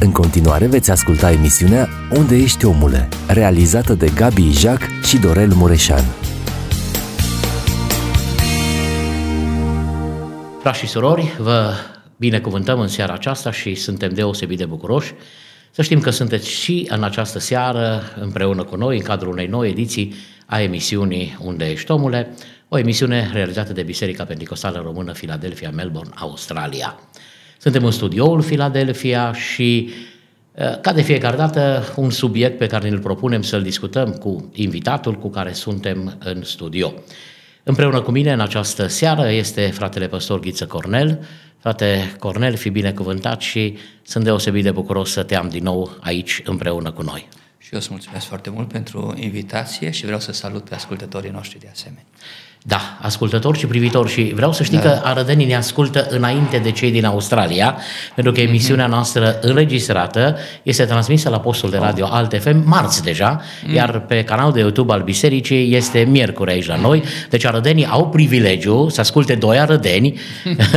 În continuare veți asculta emisiunea Unde Ești Omule, realizată de Gabi Ijac și Dorel Mureșan. Frați și surori, vă binecuvântăm în seara aceasta și suntem deosebit de bucuroși să știm că sunteți și în această seară împreună cu noi în cadrul unei noi ediții a emisiunii Unde Ești Omule, o emisiune realizată de Biserica Pentecostală Română Filadelfia Melbourne, Australia. Suntem în studioul Philadelphia și, ca de fiecare dată, un subiect pe care ne-l propunem să-l discutăm cu invitatul cu care suntem în studio. Împreună cu mine în această seară este fratele pastor Ghiță Cornel. Frate Cornel, fii binecuvântat și sunt deosebit de bucuros să te am din nou aici împreună cu noi. Și eu îți mulțumesc foarte mult pentru invitație și vreau să salut pe ascultătorii noștri de asemenea. Da, ascultători și privitori, și vreau să știi că arădenii ne ascultă înainte de cei din Australia, pentru că emisiunea noastră înregistrată este transmisă la postul de radio Alt FM marți deja, iar pe canalul de YouTube al bisericii este miercuri aici la noi, deci arădenii au privilegiu să asculte doi arădeni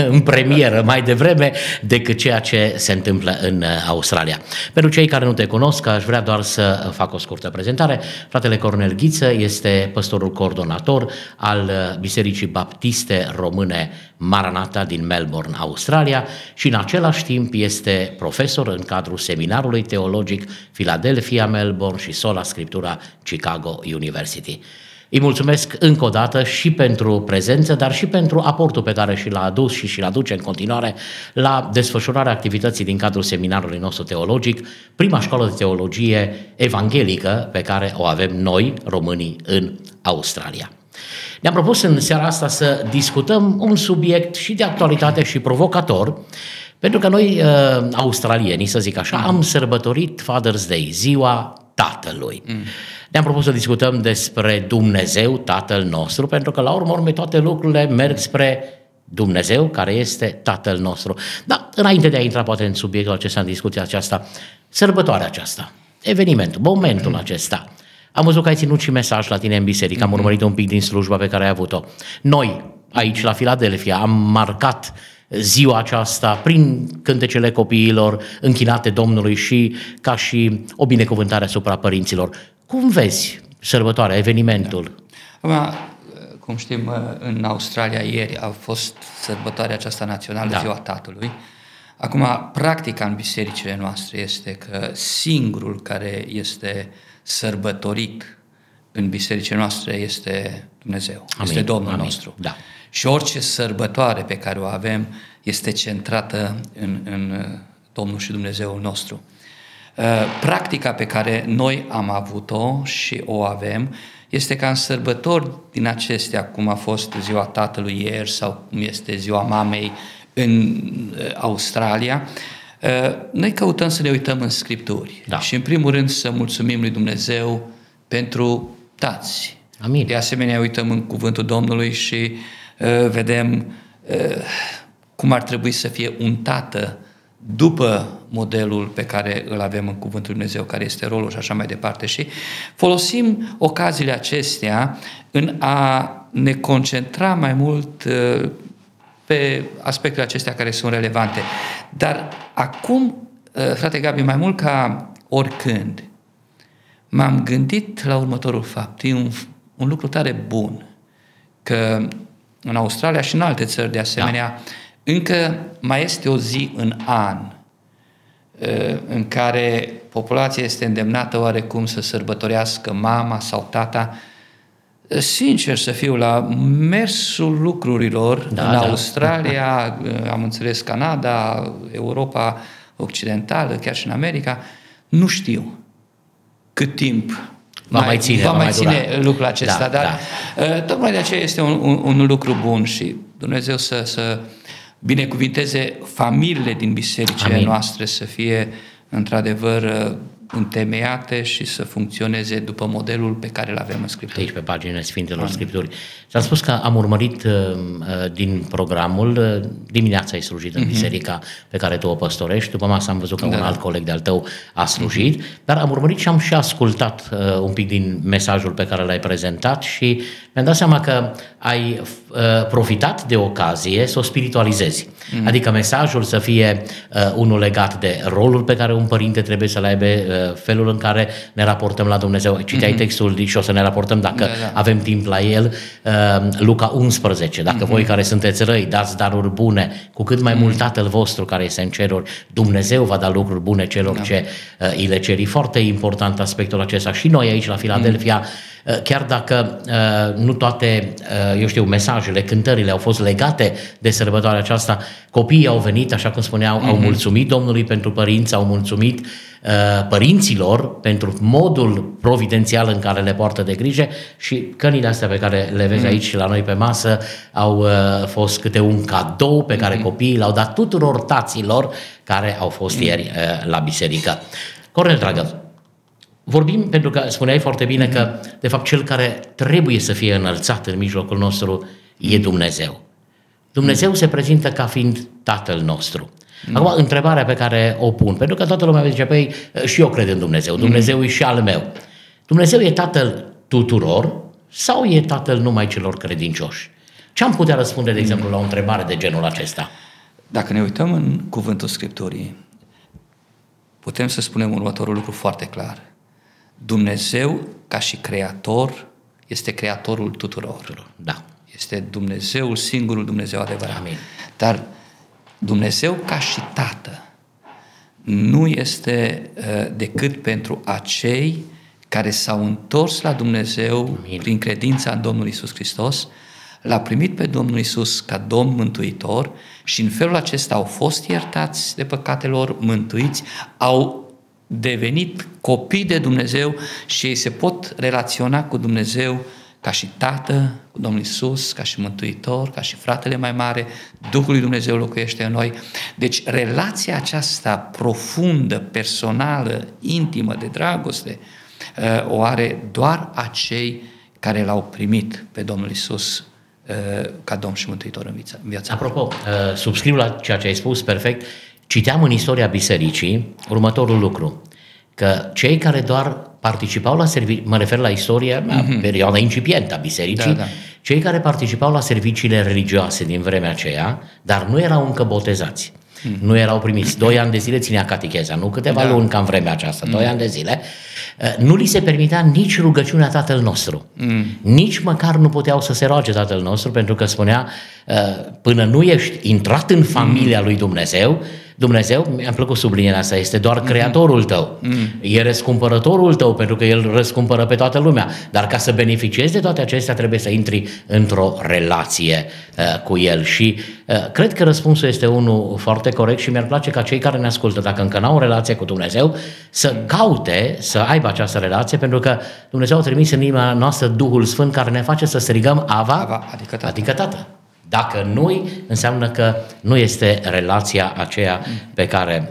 în premieră mai devreme decât ceea ce se întâmplă în Australia. Pentru cei care nu te cunosc, aș vrea doar să fac o scurtă prezentare. Fratele Cornel Ghiță este păstorul coordonator al Bisericii Baptiste Române Maranata din Melbourne, Australia, și în același timp este profesor în cadrul seminarului teologic Philadelphia Melbourne și Sola Scriptura Chicago University. Îi mulțumesc încă o dată și pentru prezență, dar și pentru aportul pe care și l-a adus și și-l aduce în continuare la desfășurarea activității din cadrul seminarului nostru teologic, prima școală de teologie evanghelică pe care o avem noi, românii, în Australia. Ne-am propus în seara asta să discutăm un subiect și de actualitate și provocator, pentru că noi, australienii, să zic așa, am sărbătorit Father's Day, ziua Tatălui. Ne-am propus să discutăm despre Dumnezeu, Tatăl nostru, pentru că la urmă toate lucrurile merg spre Dumnezeu, care este Tatăl nostru. Dar înainte de a intra poate în subiectul acesta, în discuția aceasta, sărbătoarea aceasta, evenimentul, momentul acesta, am văzut că ai ținut și mesaj la tine în biserică, am urmărit un pic din slujba pe care ai avut-o. Noi, aici la Philadelphia, am marcat ziua aceasta prin cântecele copiilor închinate Domnului și ca și o binecuvântare asupra părinților. Cum vezi sărbătoarea, evenimentul? Da. Cum știm, în Australia ieri a fost sărbătoarea aceasta națională, ziua Tatălui. Acum, practica în bisericile noastre este că singurul care este sărbătorit în bisericile noastre este Dumnezeu, este Domnul nostru. Da. Și orice sărbătoare pe care o avem este centrată în Domnul și Dumnezeul nostru. Practica pe care noi am avut-o și o avem este ca în sărbători din acestea, cum a fost ziua Tatălui ieri sau cum este ziua Mamei în Australia, noi căutăm să ne uităm în Scripturi și în primul rând să mulțumim lui Dumnezeu pentru tați. Amin. De asemenea uităm în cuvântul Domnului și vedem cum ar trebui să fie un tată după modelul pe care îl avem în cuvântul Dumnezeu, care este rolul și așa mai departe, și folosim ocaziile acestea în a ne concentra mai mult pe aspectele acestea care sunt relevante. Dar acum, frate Gabi, mai mult ca oricând, m-am gândit la următorul fapt. E un lucru tare bun că în Australia și în alte țări de asemenea, încă mai este o zi în an în care populația este îndemnată oarecum să sărbătorească mama sau tata. Sincer să fiu, la mersul lucrurilor în Australia, am înțeles Canada, Europa Occidentală, chiar și în America, nu știu cât timp va mai ține lucrul acesta, dar tocmai de aceea este un lucru bun și Dumnezeu să binecuvinteze familiile din bisericile noastre să fie într-adevăr întemeiate și să funcționeze după modelul pe care îl avem în Scripturi. Aici, pe paginile Sfintelor Scripturi. S-a spus că am urmărit din programul, dimineața ai slujit în biserica pe care tu o păstorești, după masă am văzut că un alt coleg de-al tău a slujit, dar am urmărit și am și ascultat un pic din mesajul pe care l-ai prezentat și mi-am dat seama că ai profitat de ocazie să o spiritualizezi. Mm. Adică mesajul să fie unul legat de rolul pe care un părinte trebuie să-l aibă, felul în care ne raportăm la Dumnezeu. Citeai textul și o să ne raportăm dacă avem timp la el. Luca 11, dacă voi care sunteți răi dați daruri bune, cu cât mai mult Tatăl vostru care este în ceruri, Dumnezeu va da lucruri bune celor ce îi le ceri. Foarte important aspectul acesta. Și noi aici la Philadelphia, chiar dacă nu toate, eu știu, mesajele, cântările au fost legate de sărbătoarea aceasta, copiii au venit, așa cum spuneau, au mulțumit Domnului pentru părinți, au mulțumit părinților pentru modul providențial în care le poartă de grijă și cănile astea pe care le vezi aici și la noi pe masă au fost câte un cadou pe care copiii l-au dat tuturor taților care au fost ieri la biserică. Cornel, dragă, vorbim, pentru că spuneai foarte bine că, de fapt, cel care trebuie să fie înălțat în mijlocul nostru e Dumnezeu. Dumnezeu se prezintă ca fiind Tatăl nostru. Acum, întrebarea pe care o pun, pentru că toată lumea zice, păi, și eu cred în Dumnezeu, Dumnezeu e și al meu. Dumnezeu e Tatăl tuturor sau e Tatăl numai celor credincioși? Ce am putea răspunde, de exemplu, la o întrebare de genul acesta? Dacă ne uităm în cuvântul Scripturii, putem să spunem următorul lucru foarte clar. Dumnezeu, ca și creator, este creatorul tuturor. Da. Este Dumnezeul, singurul Dumnezeu adevărat. Amin. Dar Dumnezeu, ca și Tată, nu este decât pentru acei care s-au întors la Dumnezeu prin credința în Domnul Iisus Hristos, l-a primit pe Domnul Iisus ca Domn Mântuitor și în felul acesta au fost iertați de păcatele lor, mântuiți, au devenit copii de Dumnezeu și ei se pot relaționa cu Dumnezeu ca și Tată, cu Domnul Iisus, ca și Mântuitor, ca și Fratele mai mare, Duhul lui Dumnezeu locuiește în noi. Deci relația aceasta profundă, personală, intimă, de dragoste, o are doar acei care l-au primit pe Domnul Iisus ca Domn și Mântuitor în viața. Apropo, subscriu la ceea ce ai spus, perfect. Citeam în istoria bisericii următorul lucru, că cei care doar participau la servicii, mă refer la istoria, la perioada incipientă a bisericii, cei care participau la serviciile religioase din vremea aceea, dar nu erau încă botezați, nu erau primiți. 2 ani de zile ținea catecheza, nu câteva luni ca în vremea aceasta, 2 ani de zile, nu li se permitea nici rugăciunea Tatăl nostru, nici măcar nu puteau să se roage Tatăl nostru, pentru că spunea, până nu ești intrat în familia lui Dumnezeu, Dumnezeu, mi-a plăcut sublinierea asta, este doar creatorul tău, e răscumpărătorul tău, pentru că el răscumpără pe toată lumea, dar ca să beneficiezi de toate acestea trebuie să intri într-o relație cu el și cred că răspunsul este unul foarte corect și mi-ar place ca cei care ne ascultă, dacă încă n-au o relație cu Dumnezeu, să caute să aibă această relație, pentru că Dumnezeu a trimis în inima noastră Duhul Sfânt care ne face să strigăm Ava, adică Tată. Dacă nu, înseamnă că nu este relația aceea pe care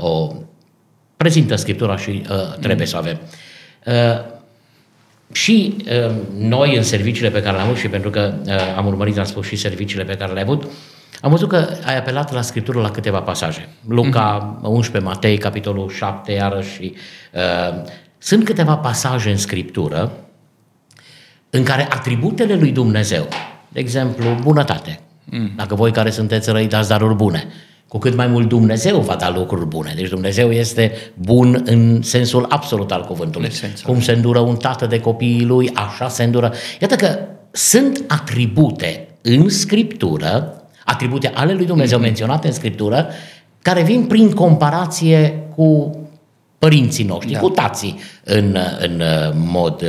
o prezintă Scriptura și trebuie să o avem. Și noi în serviciile pe care le-am avut și pentru că am urmărit, am spus și serviciile pe care le-am avut, am văzut că ai apelat la Scriptură la câteva pasaje. Luca 11, Matei, capitolul 7, iarăși. Și, sunt câteva pasaje în Scriptură în care atributele lui Dumnezeu, de exemplu, bunătate. Dacă voi care sunteți răi dați daruri bune, cu cât mai mult Dumnezeu va da lucruri bune. Deci Dumnezeu este bun în sensul absolut al cuvântului. Cum se îndură un tată de copiii lui, așa se îndură. Iată că sunt atribute în Scriptură, atribute ale lui Dumnezeu menționate în Scriptură, care vin prin comparație cu părinții noștri, cu tații în mod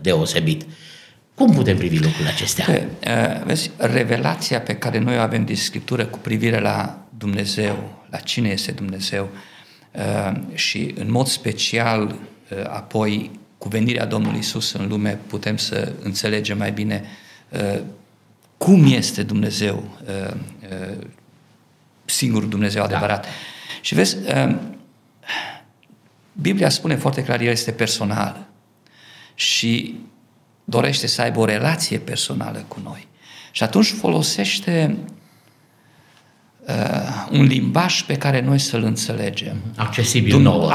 deosebit. Cum putem privi lucrurile acestea? Vezi, revelația pe care noi o avem din Scriptură cu privire la Dumnezeu, la cine este Dumnezeu și în mod special apoi cu venirea Domnului Iisus în lume putem să înțelegem mai bine cum este Dumnezeu, singurul Dumnezeu adevărat. Da. Și vezi, Biblia spune foarte clar, el este personal și dorește să aibă o relație personală cu noi. Și atunci folosește un limbaj pe care noi să-l înțelegem. Accesibil nouă.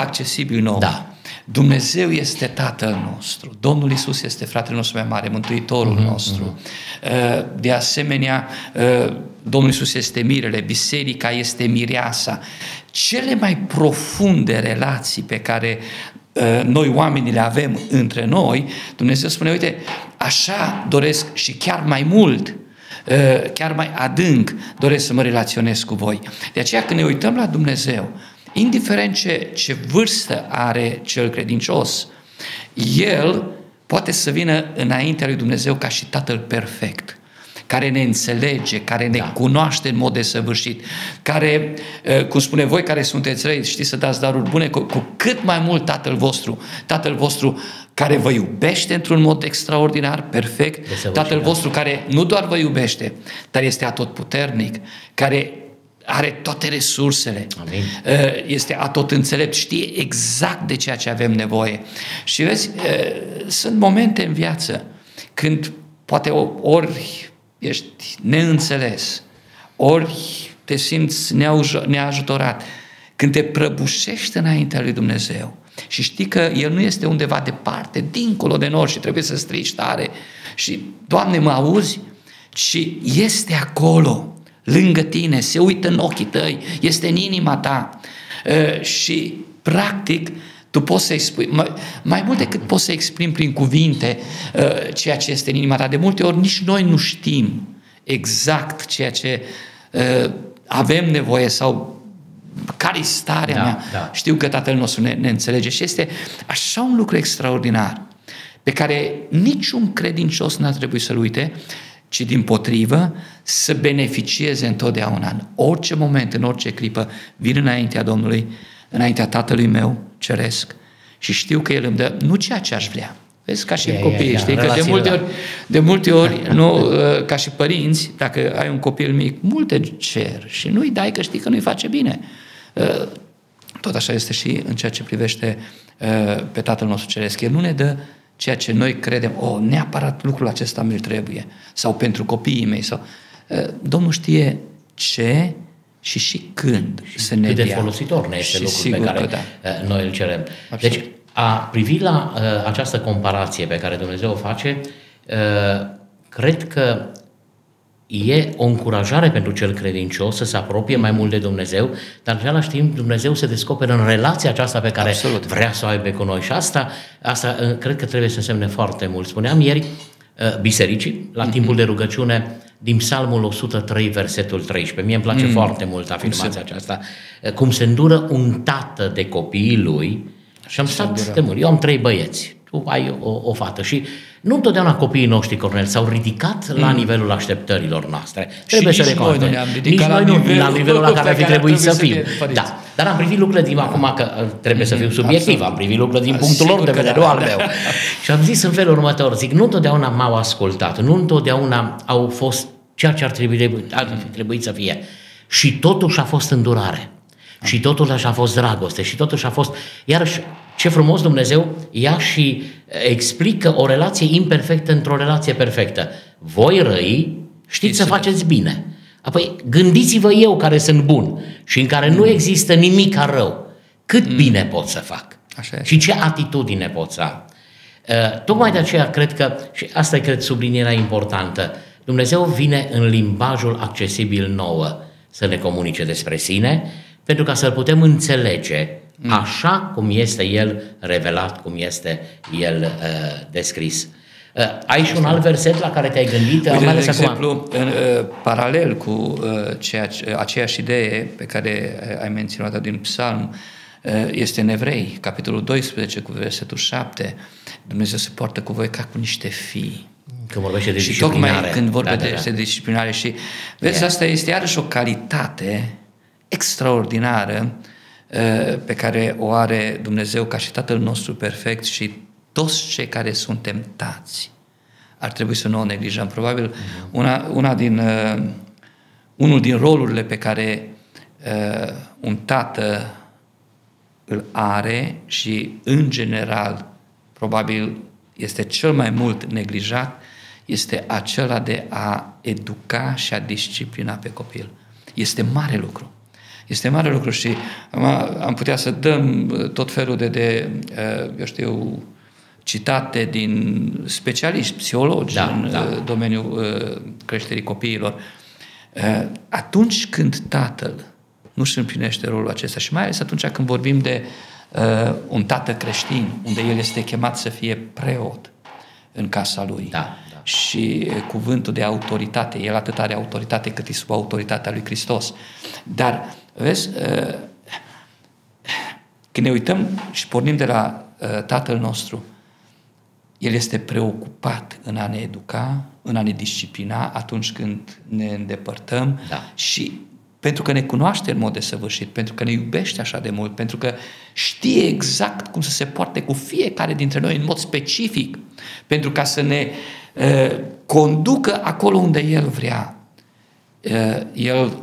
Dumnezeu este Tatăl nostru, Domnul Iisus este fratele nostru mai mare, Mântuitorul nostru. De asemenea, Domnul Iisus este mirele, biserica este mireasa. Cele mai profunde relații pe care noi oamenii le avem între noi, Dumnezeu spune, uite, așa doresc și chiar mai mult, chiar mai adânc doresc să mă relaționez cu voi. De aceea când ne uităm la Dumnezeu, indiferent ce vârstă are cel credincios, el poate să vină înaintea lui Dumnezeu ca și Tatăl perfect, care ne înțelege, care ne cunoaște în mod desăvârșit, care, cum spune voi care sunteți răi, știți să dați daruri bune, cu cât mai mult Tatăl vostru care vă iubește într-un mod extraordinar, perfect, Tatăl vostru care nu doar vă iubește, dar este atotputernic, care are toate resursele. Amin. Este atot înțelept, știe exact de ceea ce avem nevoie. Și vezi, sunt momente în viață când poate ori ești neînțeles, ori te simți neajutorat. Când te prăbușești înaintea lui Dumnezeu și știi că El nu este undeva departe, dincolo de noi și trebuie să strigi tare și, Doamne, mă auzi? Și este acolo, lângă tine, se uită în ochii tăi, este în inima ta și, practic, tu poți să expui, mai mult decât poți să exprimi prin cuvinte ceea ce este în inima ta. De multe ori nici noi nu știm exact ceea ce avem nevoie sau care-i starea mea. Da. Știu că Tatăl nostru ne înțelege și este așa un lucru extraordinar pe care niciun credincios n-ar trebui să-l uite, ci dimpotrivă să beneficieze întotdeauna. În orice moment, în orice clipă, vin înaintea Domnului, înaintea Tatălui meu ceresc și știu că El îmi dă nu ceea ce aș vrea. Vezi, ca și copiii, știi? Că de multe ori nu, ca și părinți, dacă ai un copil mic, multe cer și nu-i dai că știi că nu-i face bine. Tot așa este și în ceea ce privește pe Tatăl nostru ceresc. El nu ne dă ceea ce noi credem, neapărat lucrul acesta mi-l trebuie, sau pentru copiii mei. Sau... Domnul știe ce și când și să ne dea. Cât de folositor ne este lucrul pe care noi îl cerem. Absolut. Deci, a privi la această comparație pe care Dumnezeu o face, cred că e o încurajare pentru cel credincios să se apropie mai mult de Dumnezeu, dar în același timp Dumnezeu se descoperă în relația aceasta pe care Absolut. Vrea să o aibă cu noi. Și asta cred că trebuie să însemne foarte mult. Spuneam ieri bisericii, la timpul de rugăciune, din Psalmul 103, versetul 13. Mie îmi place foarte mult afirmația aceasta. Cum se îndură un tată de copiii lui și am stat de mult. Eu am 3 băieți, tu ai o fată și nu întotdeauna copiii noștri, Cornel, s-au ridicat la nivelul așteptărilor noastre. Trebuie să recunoaștem. Nici noi nu la nivelul la care ar fi trebuit să fim. Da. Dar am privit lucrurile din acum, că trebuie să fiu subiectiv, am privit lucrurile din punctul lor de vedere, al meu. Și am zis în felul următor, zic, nu întotdeauna m-au ascultat, nu întotdeauna au fost ceea ce ar fi trebuit să fie. Și totuși a fost îndurare. Și totuși a fost dragoste. Și totuși a fost... Iarăși, ce frumos Dumnezeu ia și explică o relație imperfectă într-o relație perfectă. Voi răi știți să faceți bine. Apoi gândiți-vă eu care sunt bun și în care nu există nimic rău. Cât bine pot să fac? Și ce atitudine pot să am? Tocmai de aceea cred că, și asta e cred sublinierea importantă, Dumnezeu vine în limbajul accesibil nouă să ne comunice despre sine, pentru ca să-L putem înțelege așa cum este El revelat, cum este El descris. Ai și un alt verset la care te-ai gândit? Uite, de exemplu, în paralel cu aceeași idee pe care ai menționat-o din Psalm, este în Evrei, capitolul 12 cu versetul 7. Dumnezeu se poartă cu voi ca cu niște fii. Când vorbește de disciplinare. Și tocmai când vorbește de disciplinare. Și vezi, asta este iarăși o calitate extraordinară pe care o are Dumnezeu ca și Tatăl nostru perfect și toți cei care sunt temptați ar trebui să nu o neglijăm. Probabil unul din rolurile pe care un tată îl are și în general probabil este cel mai mult neglijat este acela de a educa și a disciplina pe copil. Este mare lucru. Este mare lucru și am putea să dăm tot felul de eu știu, citate din specialiști, psihologi în domeniul creșterii copiilor. Atunci când tatăl nu își împlinește rolul acesta și mai ales atunci când vorbim de un tată creștin, unde el este chemat să fie preot în casa lui și cuvântul de autoritate, el atât are autoritate cât e sub autoritatea lui Hristos. Dar, vezi, când ne uităm și pornim de la tatăl nostru, el este preocupat în a ne educa, în a ne disciplina atunci când ne îndepărtăm și pentru că ne cunoaște în mod desăvârșit, pentru că ne iubește așa de mult, pentru că știe exact cum să se poarte cu fiecare dintre noi în mod specific, pentru ca să ne conducă acolo unde El vrea. El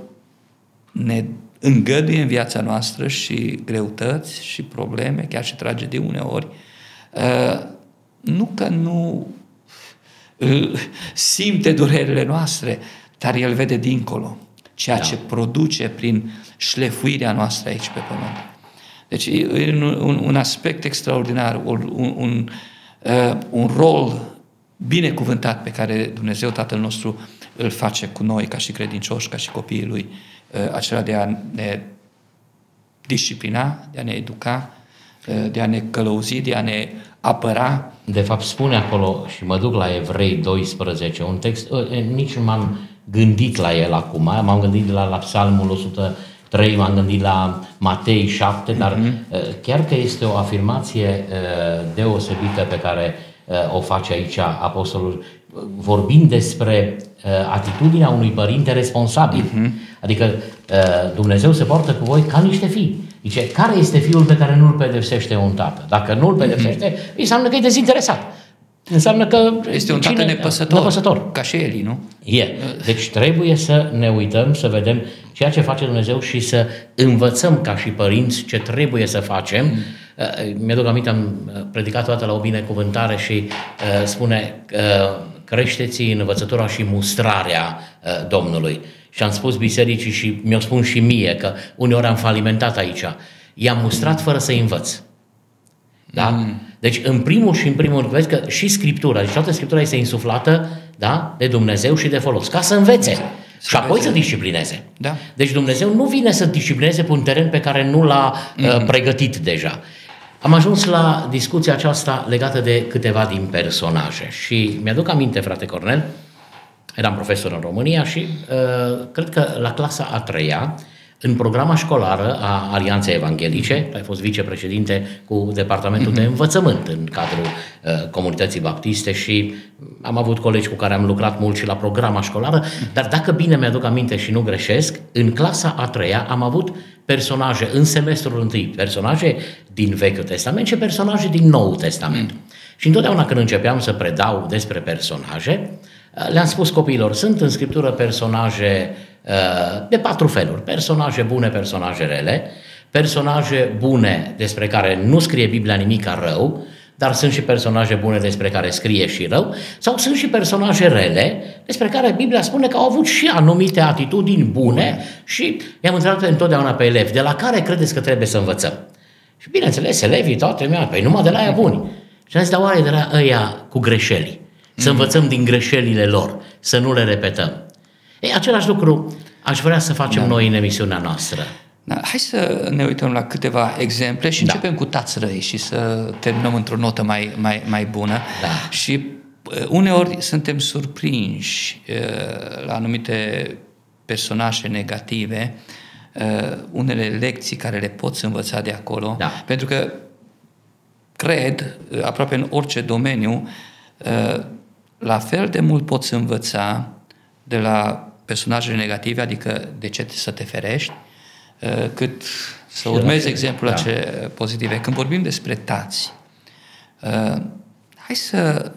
ne îngăduie în viața noastră și greutăți și probleme, chiar și tragedii uneori. Nu că nu simte durerile noastre, dar El vede dincolo ceea ce produce prin șlefuirea noastră aici pe pământ. Deci e un aspect extraordinar, un rol binecuvântat pe care Dumnezeu Tatăl nostru îl face cu noi ca și credincioși, ca și copiii Lui, acela de a ne disciplina, de a ne educa, de a ne călăuzi, de a ne apăra. De fapt spune acolo, și mă duc la Evrei 12, un text, nici nu m-am gândit la el acum, m-am gândit la Psalmul 103, m-am gândit la Matei 7, dar chiar că este o afirmație deosebită pe care o face aici apostolul, vorbind despre atitudinea unui părinte responsabil. Adică Dumnezeu se poartă cu voi ca niște fii. Zice, care este fiul pe care nu-l pedepsește un tată? Dacă nu-l pedepsește, înseamnă că e dezinteresat. Înseamnă că este un tată nepăsător. Ca și Eli, nu? E. Deci trebuie să ne uităm, să vedem ceea ce face Dumnezeu și să învățăm ca și părinți ce trebuie să facem. Mi-aduc aminte, am predicat toată la o binecuvântare și spune creșteți învățătura și mustrarea Domnului. Și am spus bisericii și mi-o spun și mie că uneori am falimentat aici. I-am mustrat fără să-i învăț. Da? Deci în primul rând, vezi că și Scriptura, deci toată Scriptura este insuflată de Dumnezeu și de folos, ca să învețe și apoi să disciplineze. Deci Dumnezeu nu vine să disciplineze pe un teren pe care nu l-a pregătit deja. Am ajuns la discuția aceasta legată de câteva din personaje și mi-aduc aminte, frate Cornel, eram profesor în România și cred că la clasa a treia, în programa școlară a Alianței Evanghelice, ai fost vicepreședinte cu departamentul de învățământ în cadrul Comunității Baptiste și am avut colegi cu care am lucrat mult și la programa școlară, dar dacă bine mi-aduc aminte și nu greșesc, în clasa a treia am avut personaje în semestrul întâi, personaje din Vechiul Testament și personaje din Noul Testament. Și întotdeauna când începeam să predau despre personaje, le-am spus copiilor, sunt în Scriptură personaje de patru feluri, personaje bune, personaje rele, personaje bune despre care nu scrie Biblia nimica rău, dar sunt și personaje bune despre care scrie și rău, sau sunt și personaje rele despre care Biblia spune că au avut și anumite atitudini bune și i-am întrebat întotdeauna pe elevi, de la care credeți că trebuie să învățăm? Și bineînțeles, elevii, toată lumea, păi numai de la aia buni. Și am zis, dar oare de la aia cu greșeli? Să învățăm din greșelile lor, să nu le repetăm. Ei, același lucru aș vrea să facem noi în emisiunea noastră. Hai să ne uităm la câteva exemple și începem cu tați răi și să terminăm într-o notă mai bună. Și uneori suntem surprinși la anumite personaje negative, unele lecții care le poți învăța de acolo, pentru că cred, aproape în orice domeniu, la fel de mult poți învăța de la personajele negative, adică de ce să te ferești, cât să urmezi exemplul acele pozitive. Când vorbim despre tați, hai să...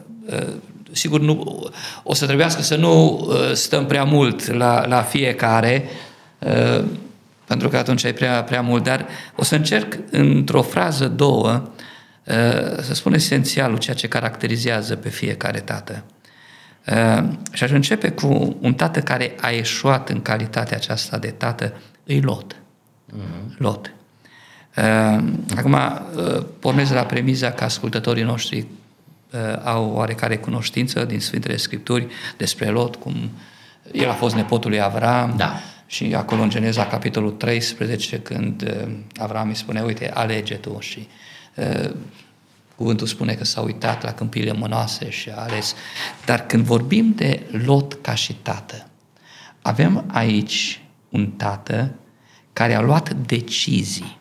Sigur, nu, o să trebuiască să nu stăm prea mult la fiecare, pentru că atunci e prea mult, dar o să încerc într-o frază, două, să spun esențialul, ceea ce caracterizează pe fiecare tată. Și aș începe cu un tată care a eșuat în calitatea aceasta de tată, e Lot. Lot. Acum, pornesc la premiza că ascultătorii noștri au oarecare cunoștință din Sfintele Scripturi despre Lot, cum el a fost nepotul lui Avram, da. Și acolo în Geneza, capitolul 13, când Avram îi spune, uite, alege tu, și cuvântul spune că s-a uitat la câmpiile mănoase și a ales. Dar când vorbim de Lot ca și tată, avem aici un tată care a luat decizii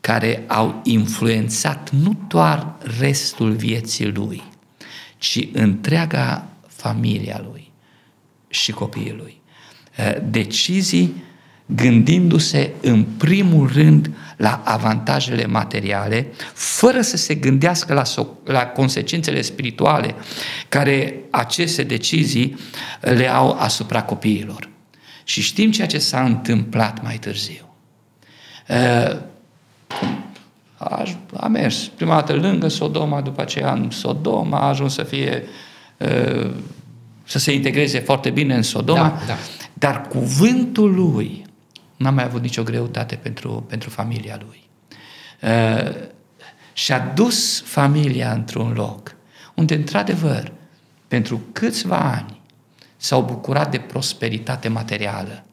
care au influențat nu doar restul vieții lui, ci întreaga familia lui și copiii lui. Decizii gândindu-se în primul rând la avantajele materiale, fără să se gândească la consecințele spirituale care aceste decizii le au asupra copiilor. Și știm ceea ce s-a întâmplat mai târziu. A mers prima dată lângă Sodoma, după aceea în Sodoma, a ajuns să se integreze foarte bine în Sodoma, da. Dar cuvântul lui n-a mai avut nicio greutate pentru familia lui. Și-a dus familia într-un loc unde, într-adevăr, pentru câțiva ani s-au bucurat de prosperitate materială,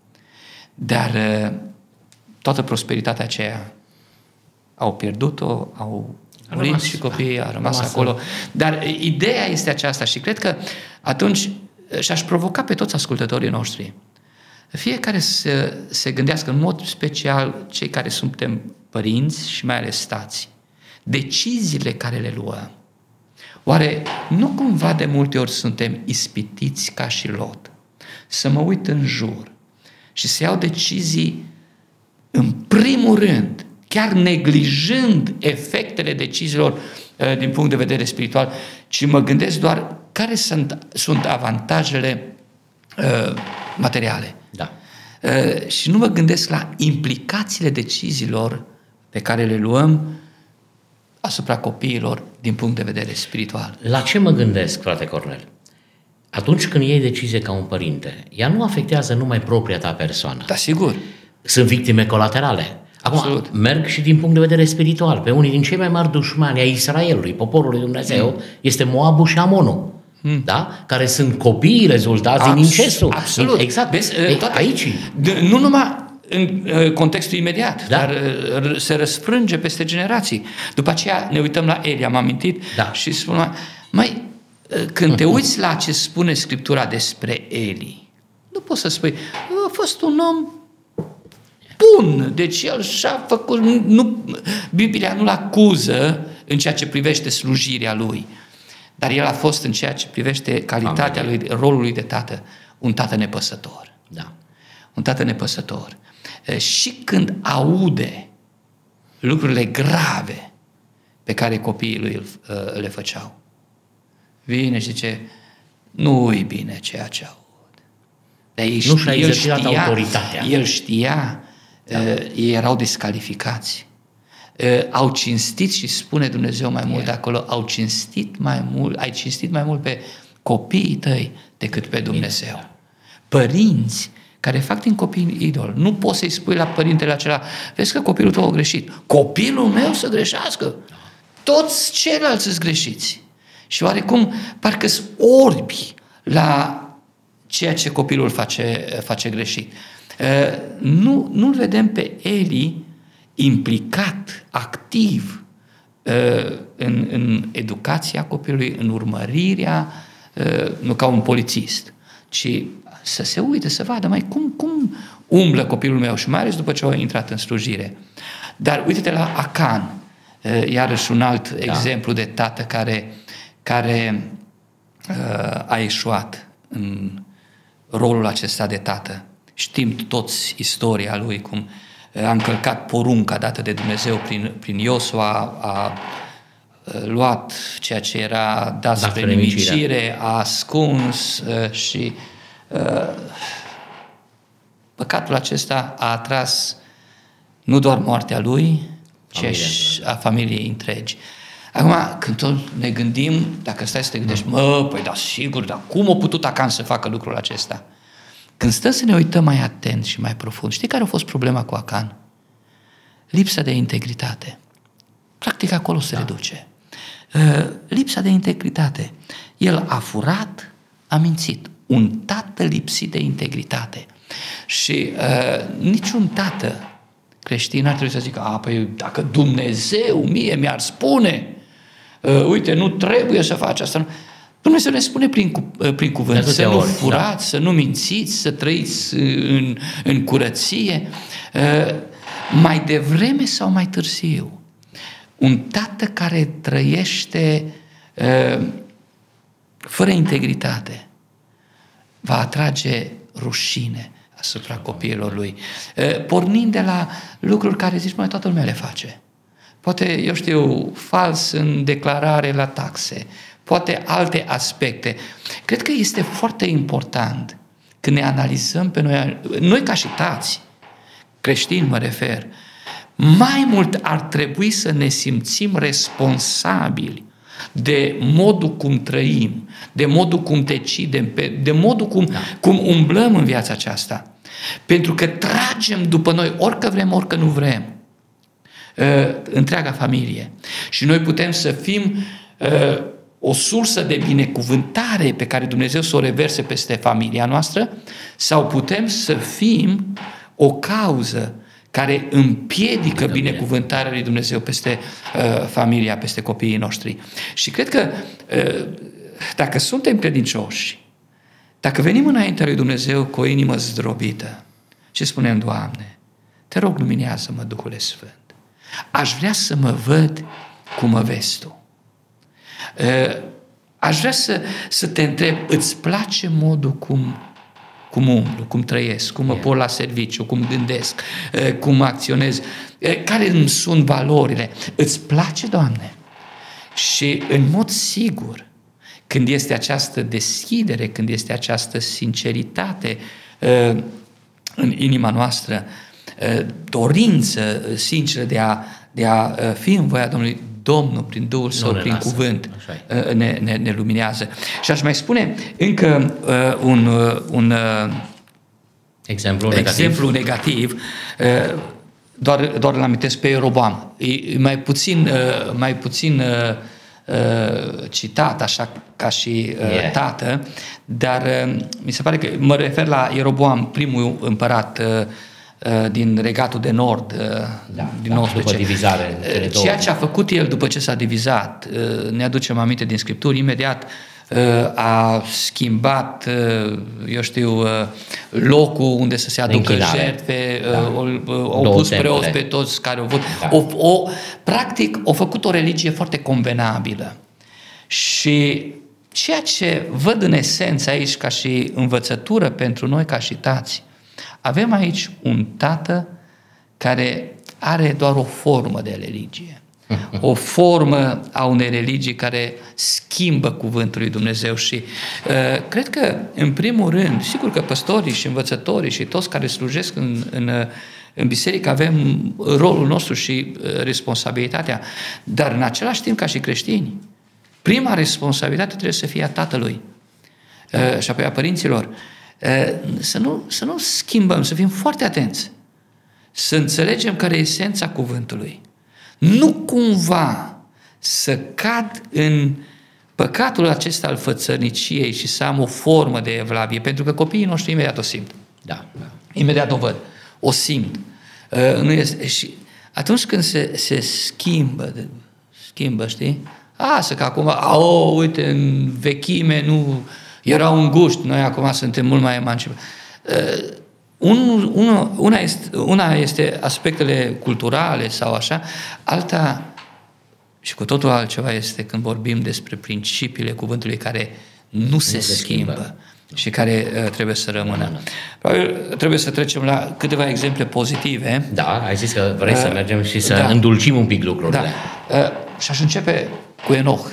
dar toată prosperitatea aceea au pierdut-o, au murit și copiii, au rămas acolo. Dar ideea este aceasta și cred că atunci și-aș provoca pe toți ascultătorii noștri, fiecare să se gândească, în mod special cei care suntem părinți și mai ales tați, deciziile care le luăm. Oare nu cumva de multe ori suntem ispitiți ca și Lot? Să mă uit în jur și să iau decizii în primul rând, chiar neglijând efectele deciziilor din punct de vedere spiritual, ci mă gândesc doar care sunt avantajele materiale. Da. Și nu mă gândesc la implicațiile deciziilor pe care le luăm asupra copiilor din punct de vedere spiritual. La ce mă gândesc, frate Cornel? Atunci când iei decizie ca un părinte, ea nu afectează numai propria ta persoană. Da, sigur. Sunt victime colaterale. Acum, absolut. Merg și din punct de vedere spiritual. Pe unii din cei mai mari dușmani ai Israelului, poporul lui Dumnezeu, este Moabul și Amonul. Da? Care sunt copiii rezultați din incestul. Absolut. Exact. Vezi, aici. Nu numai în contextul imediat, da? Dar se răsfrânge peste generații. După aceea ne uităm la Elia, m-am amintit, da. Și spun, când te uiți la ce spune Scriptura despre Eli, nu poți să spui, a fost un om bun, deci el și-a făcut, nu, Biblia nu-l acuză în ceea ce privește slujirea lui, dar el a fost în ceea ce privește calitatea lui, rolul lui de tată, un tată nepăsător. Da. Un tată nepăsător. Și când aude lucrurile grave pe care copiii lui le făceau, vine și zice, nu-i bine ceea ce aud. Dar el știa, da. Ei erau descalificați. Au cinstit, și spune Dumnezeu mai mult de acolo, ai cinstit mai mult pe copiii tăi decât pe Dumnezeu. Părinți care fac din copii idol. Nu poți să-i spui la părintele acela, vezi că copilul tău a greșit. Copilul meu să greșească. Toți ceilalți sunt greșiți. Și oarecum parcă sunt orbi la ceea ce copilul face greșit. Nu-l vedem pe Eli implicat, activ în educația copilului, în urmărirea, nu ca un polițist, ci să se uite, să vadă, cum umblă copilul meu, și mai ales după ce a intrat în slujire. Dar uite-te la Acan, iarăși un alt exemplu de tată care a eșuat în rolul acesta de tată. Știm toți istoria lui, cum a încălcat porunca dată de Dumnezeu prin Iosua, a luat ceea ce era dat spre nimicire, a ascuns, și păcatul acesta a atras nu doar moartea lui, ci și a familiei întregi. Acum, când tot ne gândim, dacă stai să te gândești, dar cum a putut Acan să facă lucrul acesta? Când stăm să ne uităm mai atent și mai profund, știi care a fost problema cu Acan? lipsa de integritate. Practic acolo se reduce. Lipsa de integritate. El a furat, a mințit. Un tată lipsit de integritate. Și niciun tată creștin ar trebui să zică, a, păi dacă Dumnezeu mie mi-ar spune, uite, nu trebuie să faci asta. Dumnezeu ne spune prin cuvânt să nu furați, să nu mințiți, să trăiți în curăție. Mai devreme sau mai târziu, un tată care trăiește fără integritate va atrage rușine asupra copiilor lui, pornind de la lucruri care, zici, mai toată lumea le face. Poate, eu știu, fals în declarare la taxe, poate alte aspecte. Cred că este foarte important când ne analizăm pe noi ca și tați, creștini mă refer, mai mult ar trebui să ne simțim responsabili de modul cum trăim, de modul cum decidem, de modul cum umblăm în viața aceasta. Pentru că tragem după noi, orică vrem, orică nu vrem, întreaga familie. Și noi putem să fim o sursă de binecuvântare pe care Dumnezeu să o reverse peste familia noastră, sau putem să fim o cauză care împiedică binecuvântarea lui Dumnezeu peste familia, peste copiii noștri. Și cred că dacă suntem credincioși, dacă venim înaintea lui Dumnezeu cu o inimă zdrobită și spunem, Doamne, te rog, luminează-mă, Duhule Sfânt, aș vrea să mă văd cum mă vezi Tu. Aș vrea să te întreb, îți place modul cum umblu, cum trăiesc, cum mă pun la serviciu, cum gândesc, cum acționez, care îmi sunt valorile. Îți place, Doamne? Și în mod sigur, când este această deschidere, când este această sinceritate în inima noastră, dorință sinceră de a fi în voia Domnului, Domnul, prin Duhul Său, prin cuvânt, ne luminează. Și aș mai spune încă un exemplu negativ, doar îl amintesc pe Ieroboam. E mai puțin citat, așa ca și tată, dar mi se pare că mă refer la Ieroboam, primul împărat din Regatul de Nord, din 19. După divizare, ceea ce a făcut el după ce s-a divizat, ne aducem aminte din Scripturi, imediat a schimbat, eu știu, locul unde să se aducă jertfe, au pus preoți pe toți care au avut. Practic, au făcut o religie foarte convenabilă. Și ceea ce văd în esență aici ca și învățătură pentru noi ca și tați, avem aici un tată care are doar o formă de religie. O formă a unei religii care schimbă cuvântul lui Dumnezeu și cred că, în primul rând, sigur că păstorii și învățătorii și toți care slujesc în biserică avem rolul nostru și responsabilitatea, dar în același timp, ca și creștini, prima responsabilitate trebuie să fie a tatălui și apoi a părinților. Să nu schimbăm, să fim foarte atenți, să înțelegem care e esența cuvântului. Nu cumva să cad în păcatul acesta al fățărniciei și să am o formă de evlavie, pentru că copiii noștri imediat o simt. Imediat o văd, o simt. Nu este, și atunci când se schimbă, știi? Să că acum, uite, în vechime nu... Era un gust, noi acum suntem mult mai emancipați. Una este aspectele culturale sau așa, alta și cu totul altceva este când vorbim despre principiile cuvântului care nu se schimbă și care trebuie să rămână. Probabil trebuie să trecem la câteva exemple pozitive. Da, ai zis că vrei să mergem și să îndulcim un pic lucrurile. Da. Și aș începe cu Enoch.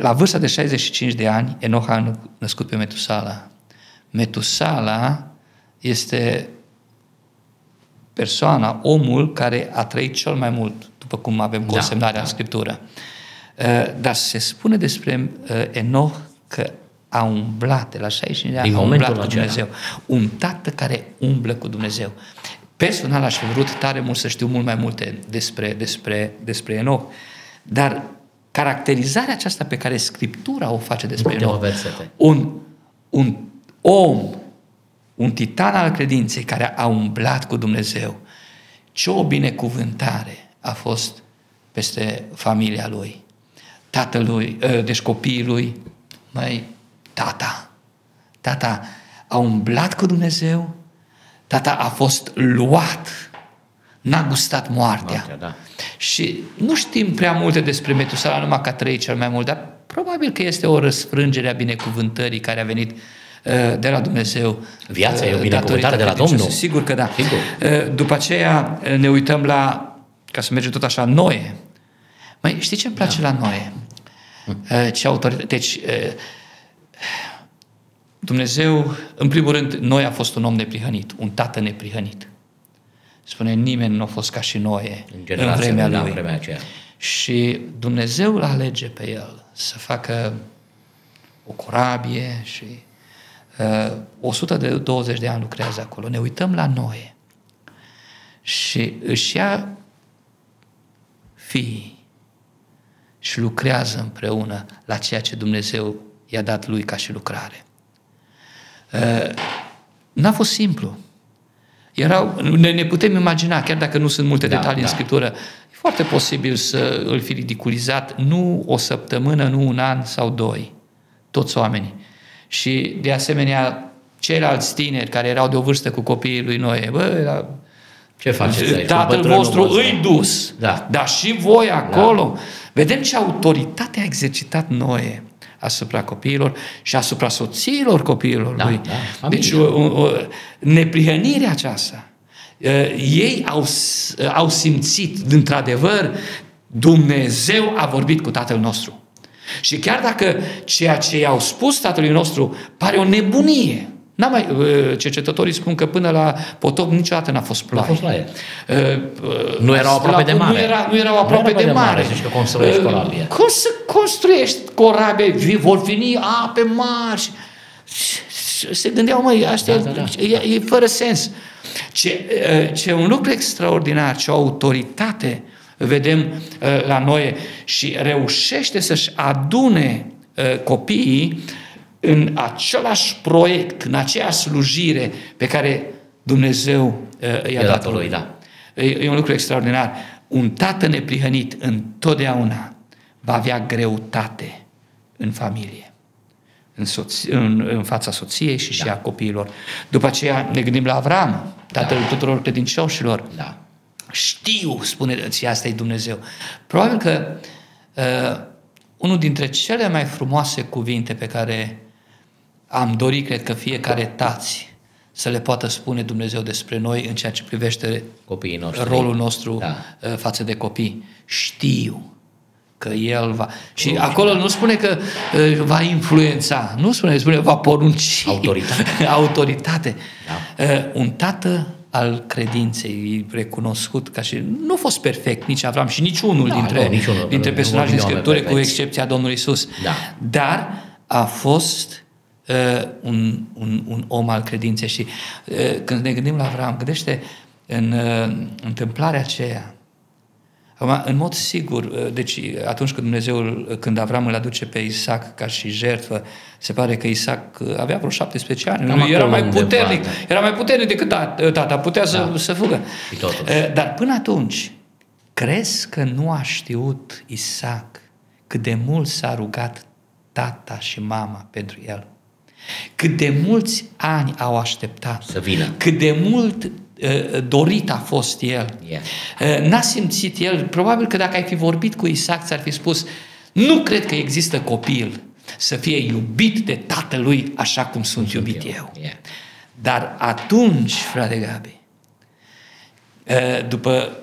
La vârsta de 65 de ani, Enoch a născut pe Metusala. Metusala este persoana, omul care a trăit cel mai mult, după cum avem consemnarea în Scriptură. Dar se spune despre Enoch că a umblat, la 65 de ani, a umblat cu Dumnezeu. Un tată care umblă cu Dumnezeu. Personal aș fi vrut tare mult să știu mult mai multe despre Enoch, dar caracterizarea aceasta pe care Scriptura o face despre Enoch, un om, un titan al credinței care a umblat cu Dumnezeu, ce o binecuvântare a fost peste familia lui, tatălui, deci copiii lui, tata a umblat cu Dumnezeu, tata a fost luat, n-a gustat moartea. Da. Și nu știm prea multe despre Metusala, numai că a trăit cel mai mult, dar probabil că este o răsfrângere a binecuvântării care a venit de la Dumnezeu. Viața e o binecuvântare de la Domnul. Sigur că da. Sigur. După aceea ne uităm la, ca să mergem tot așa, Noe. Mai știi ce îmi place la Noe? Ce autoritate. Deci, Dumnezeu, în primul rând, Noe a fost un om neprihănit, un tată neprihănit. Spune, nimeni nu a fost ca și Noe în vremea lui. Și Dumnezeu îl alege pe el să facă o corabie și 120 de ani lucrează acolo. Ne uităm la Noe și își ia fiii și lucrează împreună la ceea ce Dumnezeu i-a dat lui ca și lucrare. N-a fost simplu. Ne putem imagina, chiar dacă nu sunt multe detalii în Scriptură, e foarte posibil să îl fi ridiculizat nu o săptămână, nu un an sau doi, toți oamenii. Și de asemenea ceilalți tineri care erau de o vârstă cu copiii lui Noe, ce faceți aici? Tatăl vostru îi dus, dar și voi acolo. Da. Vedem ce autoritate a exercitat Noe asupra copiilor și asupra soțiilor copiilor lui. Da, deci neprihănirea aceasta. Ei au simțit, într-adevăr, Dumnezeu a vorbit cu tatăl nostru. Și chiar dacă ceea ce i-au spus tatălui nostru pare o nebunie, cercetătorii spun că până la potop niciodată n-a fost ploaie. Nu erau aproape de mare. Nu erau aproape de mare. Zici că construiești corabie. Cum să construiești corabie? Vor veni ape mari. Se gândeau, e fără sens. Ce un lucru extraordinar, ce o autoritate vedem la Noe și reușește să-și adune copiii în același proiect, în aceeași slujire pe care Dumnezeu i-a dat lui. Da. E un lucru extraordinar. Un tată neprihănit întotdeauna va avea greutate în familie, în fața soției și a copiilor. După aceea ne gândim la Avram, tatăl tuturor credincioșilor. Da. Știu, spune-ți, asta e Dumnezeu. Probabil că unul dintre cele mai frumoase cuvinte pe care am dorit, cred că fiecare tați să le poată spune Dumnezeu despre noi în ceea ce privește copiii noștri, rolul nostru față de copii. Știu că El va... Și acolo nu spune că va influența, nu spune va porunci. Autoritate. Autoritate. Da. Un tată al credinței, recunoscut ca și... Nu a fost perfect nici Avram și niciunul dintre personajele din Scriptură, cu excepția Domnului Iisus. Da. Dar a fost un om al credinței și când ne gândim la Avram, gândește în întâmplarea aceea. Acum, în mod sigur, deci atunci când Avram îl aduce pe Isaac ca și jertfă, se pare că Isaac avea vreo 17 ani, era mai puternic decât tata, putea să fugă. Dar până atunci, crezi că nu a știut Isaac cât de mult s-a rugat tata și mama pentru el? Cât de mulți ani au așteptat? Să vină. Cât de mult dorit a fost el. N-a simțit el, probabil că dacă ai fi vorbit cu Isaac, ți-ar fi spus, nu cred că există copil să fie iubit de tatălui așa cum sunt iubit eu. Dar atunci, frate Gabi, după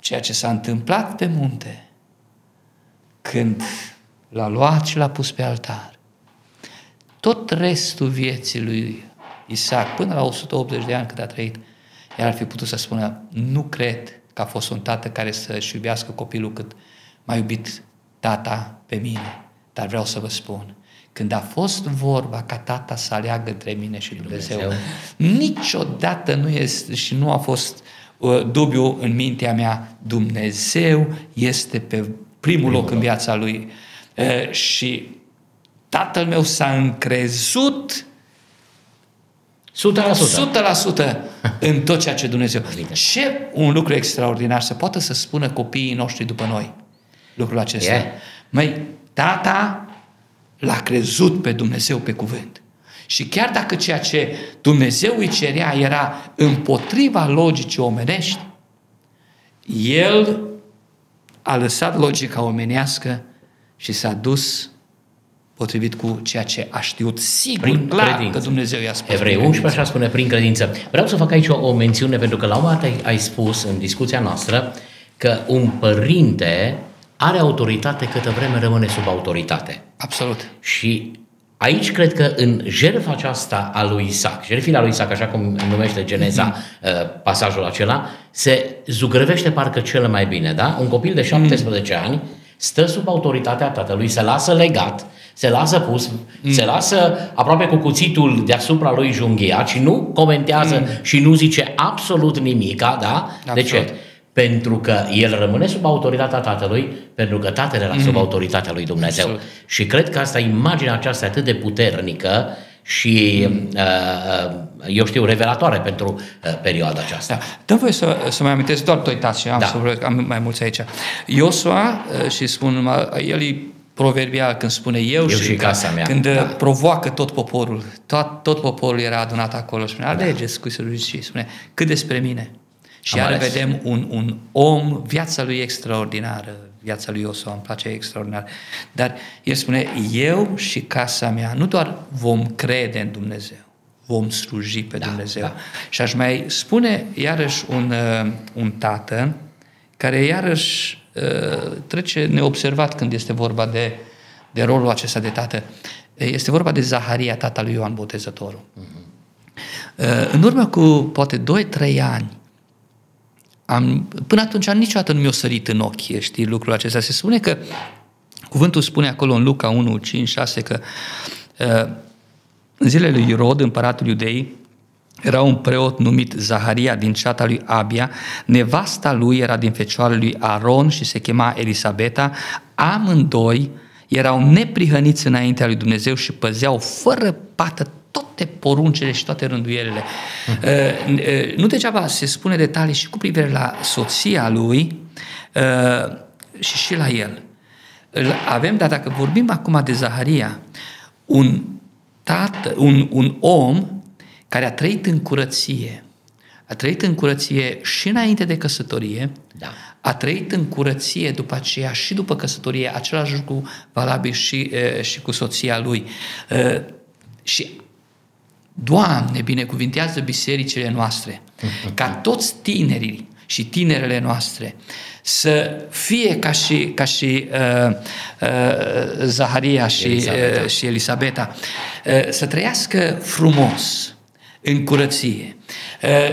ceea ce s-a întâmplat pe munte, când l-a luat și l-a pus pe altar, tot restul vieții lui Isaac, până la 180 de ani cât a trăit, el ar fi putut să spună, nu cred că a fost un tată care să-și iubească copilul cât m-a iubit tata pe mine, dar vreau să vă spun Când a fost vorba ca tata să aleagă între mine și Dumnezeu, niciodată nu este și nu a fost dubiu în mintea mea. Dumnezeu este pe primul loc în viața lui. Și tatăl meu s-a încrezut 100% în tot ceea ce Dumnezeu. Ce un lucru extraordinar să poată să spună copiii noștri după noi lucrul acesta. Yeah. Măi, tata l-a crezut pe Dumnezeu pe cuvânt. Și chiar dacă ceea ce Dumnezeu îi cerea era împotriva logicii omenești, el a lăsat logica omenească și s-a dus potrivit cu ceea ce a știut sigur, prin clar, credință. Că Dumnezeu i-a spus. Evrei 11, așa spune, prin credință. Vreau să fac aici o mențiune, pentru că la un moment dat ai spus în discuția noastră că un părinte are autoritate câtă vreme rămâne sub autoritate. Absolut. Și aici cred că în jertfa aceasta a lui Isaac, jertfile lui Isaac, așa cum numește Geneza, pasajul acela, se zugrăvește parcă cel mai bine, da? Un copil de 17 ani stă sub autoritatea tatălui, se lasă legat, se lasă pus, se lasă aproape cu cuțitul deasupra lui junghia și nu comentează și nu zice absolut nimica, da? Absolut. De ce? Pentru că el rămâne sub autoritatea tatălui, pentru că tatăl era sub autoritatea lui Dumnezeu. Absolut. Și cred că asta, imaginea aceasta atât de puternică și, eu știu, revelatoare pentru perioada aceasta. Da. Dă voie să mai amintesc doar toitați, am mai mulți aici. Iosua, și spun, el e proverbial când spune eu și casa mea. Când provoacă tot poporul, tot poporul era adunat acolo și spune, alegeți cui să lui și spune, cât despre mine. Și iar vedem un om, viața lui extraordinară, viața lui Iosua, îmi place extraordinar. Dar el spune, eu și casa mea, nu doar vom crede în Dumnezeu, vom sluji pe Dumnezeu. Da. Și aș mai spune iarăși un tată care iarăși trece neobservat când este vorba de rolul acesta de tată. Este vorba de Zaharia, tata lui Ioan Botezătorul. În urmă cu poate 2-3 ani, până atunci niciodată nu mi-a sărit în ochi, știi, lucrul acesta. Se spune că, cuvântul spune acolo în Luca 1, 5, 6, că în zilele lui Irod, împăratul Iudei, era un preot numit Zaharia din ceata lui Abia, nevasta lui era din fecioarele lui Aron și se chema Elisabeta, amândoi erau neprihăniți înaintea lui Dumnezeu și păzeau fără pată toate poruncele și toate rânduielile. Nu degeaba se spune detalii și cu privire la soția lui și la el. Dar dacă vorbim acum de Zaharia, un om care a trăit în curăție, a trăit în curăție și înainte de căsătorie, a trăit în curăție după aceea și după căsătorie, același lucru valabil și cu soția lui. Și Doamne, binecuvintează bisericile noastre, ca toți tinerii și tinerele noastre să fie ca și Zaharia și Elisabeta, să trăiască frumos, în curăție,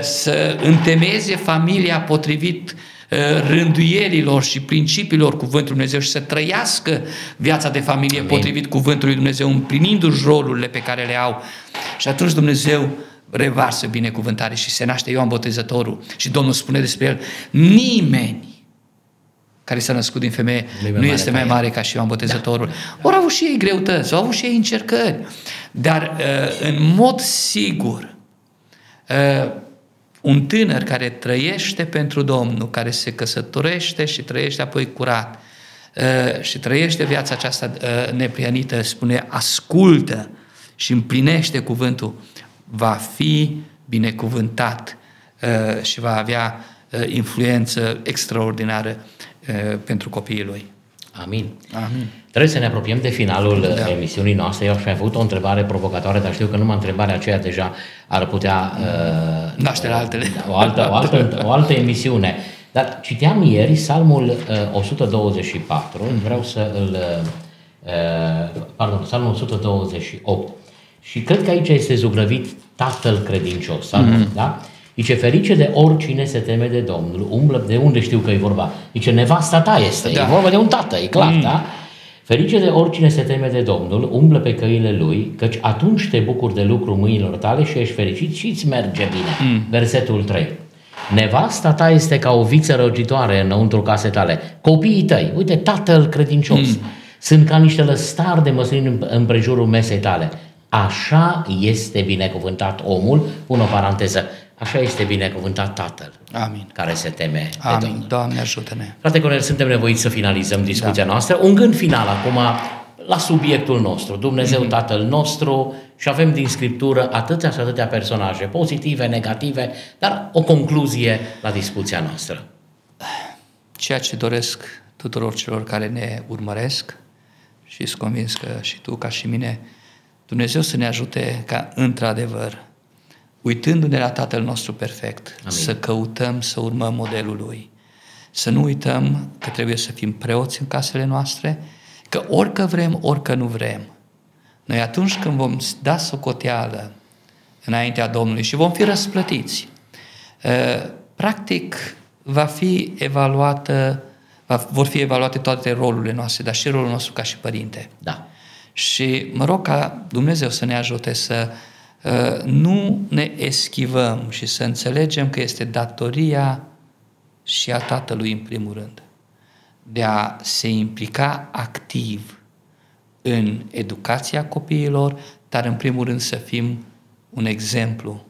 să întemeieze familia potrivit rânduierilor și principiilor cuvântului Dumnezeu și să trăiască viața de familie potrivit cuvântului Dumnezeu, împlinindu-și rolurile pe care le au. Și atunci Dumnezeu revarsă binecuvântare și se naște Ioan Botezătorul. Și Domnul spune despre el, nimeni care s-a născut din femeie nu este mai mare ca și Ioan Botezătorul. Ori au avut și ei greutăți, au avut și ei încercări, dar în mod sigur un tânăr care trăiește pentru Domnul, care se căsătorește și trăiește apoi curat și trăiește viața aceasta neprihănită, spune, ascultă și împlinește cuvântul, va fi binecuvântat și va avea influență extraordinară pentru copiii lui. Amin. Trebuie să ne apropiem de finalul emisiunii noastre. Eu aș fi avut o întrebare provocatoare, dar știu că numai întrebarea aceea deja ar putea naște la altele. O altă emisiune. Dar citeam ieri Psalmul 124, Psalmul 128. Și cred că aici este zugrăvit tatăl credincios, da? Zice, ferice de oricine se teme de Domnul, umblă, de unde știu că e vorba? Zice, nevasta ta este, e vorba de un tată, e clar, da? Ferice de oricine se teme de Domnul, umblă pe căile Lui, căci atunci te bucuri de lucru mâinilor tale și ești fericit și îți merge bine. Versetul 3. Nevasta ta este ca o viță rogitoare înăuntru casei tale. Copiii tăi, uite, tatăl credincios, sunt ca niște lăstari de măslin împrejurul mesei tale. Așa este binecuvântat omul, pun o paranteză, așa este binecuvântat tatăl, amin, care se teme de Domnul. Doamne ajută-ne! Frate Cornel, suntem nevoiți să finalizăm discuția noastră. Un gând final acum la subiectul nostru, Dumnezeu Tatăl nostru, și avem din Scriptură atâtea și atâtea personaje, pozitive, negative, dar o concluzie la discuția noastră. Ceea ce doresc tuturor celor care ne urmăresc și sunt convins că și tu, ca și mine, Dumnezeu să ne ajute ca, într-adevăr, uitându-ne la Tatăl nostru perfect, să căutăm, să urmăm modelul Lui. Să nu uităm că trebuie să fim preoți în casele noastre, că orică vrem, orică nu vrem. Noi atunci când vom da socoteală înaintea Domnului și vom fi răsplătiți, practic va fi evaluată, vor fi evaluate toate rolurile noastre, dar și rolul nostru ca și părinte. Da. Și mă rog ca Dumnezeu să ne ajute să nu ne eschivăm și să înțelegem că este datoria și a Tatălui în primul rând de a se implica activ în educația copiilor, dar în primul rând să fim un exemplu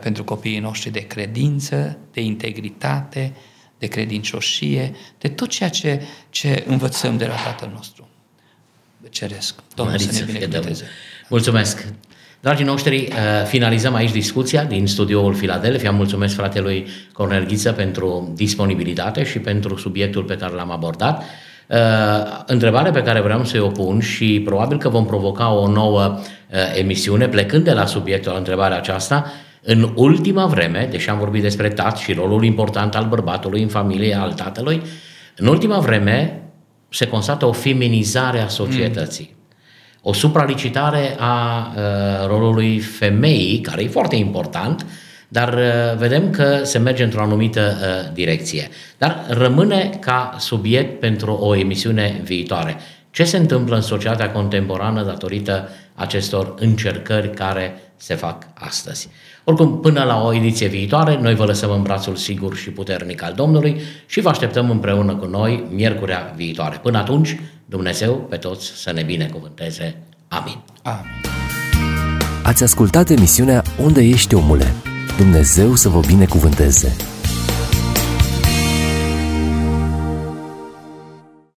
pentru copiii noștri de credință, de integritate, de credincioșie, de tot ceea ce învățăm de la Tatăl nostru ceresc. Domnul să ne binecuvânteze. Mulțumesc! Dragii noștri, finalizăm aici discuția din studioul Philadelphia. Mulțumesc fratelui Cornel Ghiță pentru disponibilitate și pentru subiectul pe care l-am abordat. Întrebarea pe care vreau să o pun și probabil că vom provoca o nouă emisiune plecând de la subiectul, la întrebarea aceasta. În ultima vreme, deși am vorbit despre tat și rolul important al bărbatului în familie, al tatălui, în ultima vreme se constată o feminizare a societății. O supralicitare a rolului femeii, care e foarte important, dar vedem că se merge într-o anumită direcție. Dar rămâne ca subiect pentru o emisiune viitoare. Ce se întâmplă în societatea contemporană datorită acestor încercări care se fac astăzi? Oricum, până la o ediție viitoare, noi vă lăsăm în brațul sigur și puternic al Domnului și vă așteptăm împreună cu noi miercurea viitoare. Până atunci, Dumnezeu pe toți să ne binecuvânteze. Amin. Amin. Ați ascultat emisiunea Unde ești omule? Dumnezeu să vă binecuvânteze.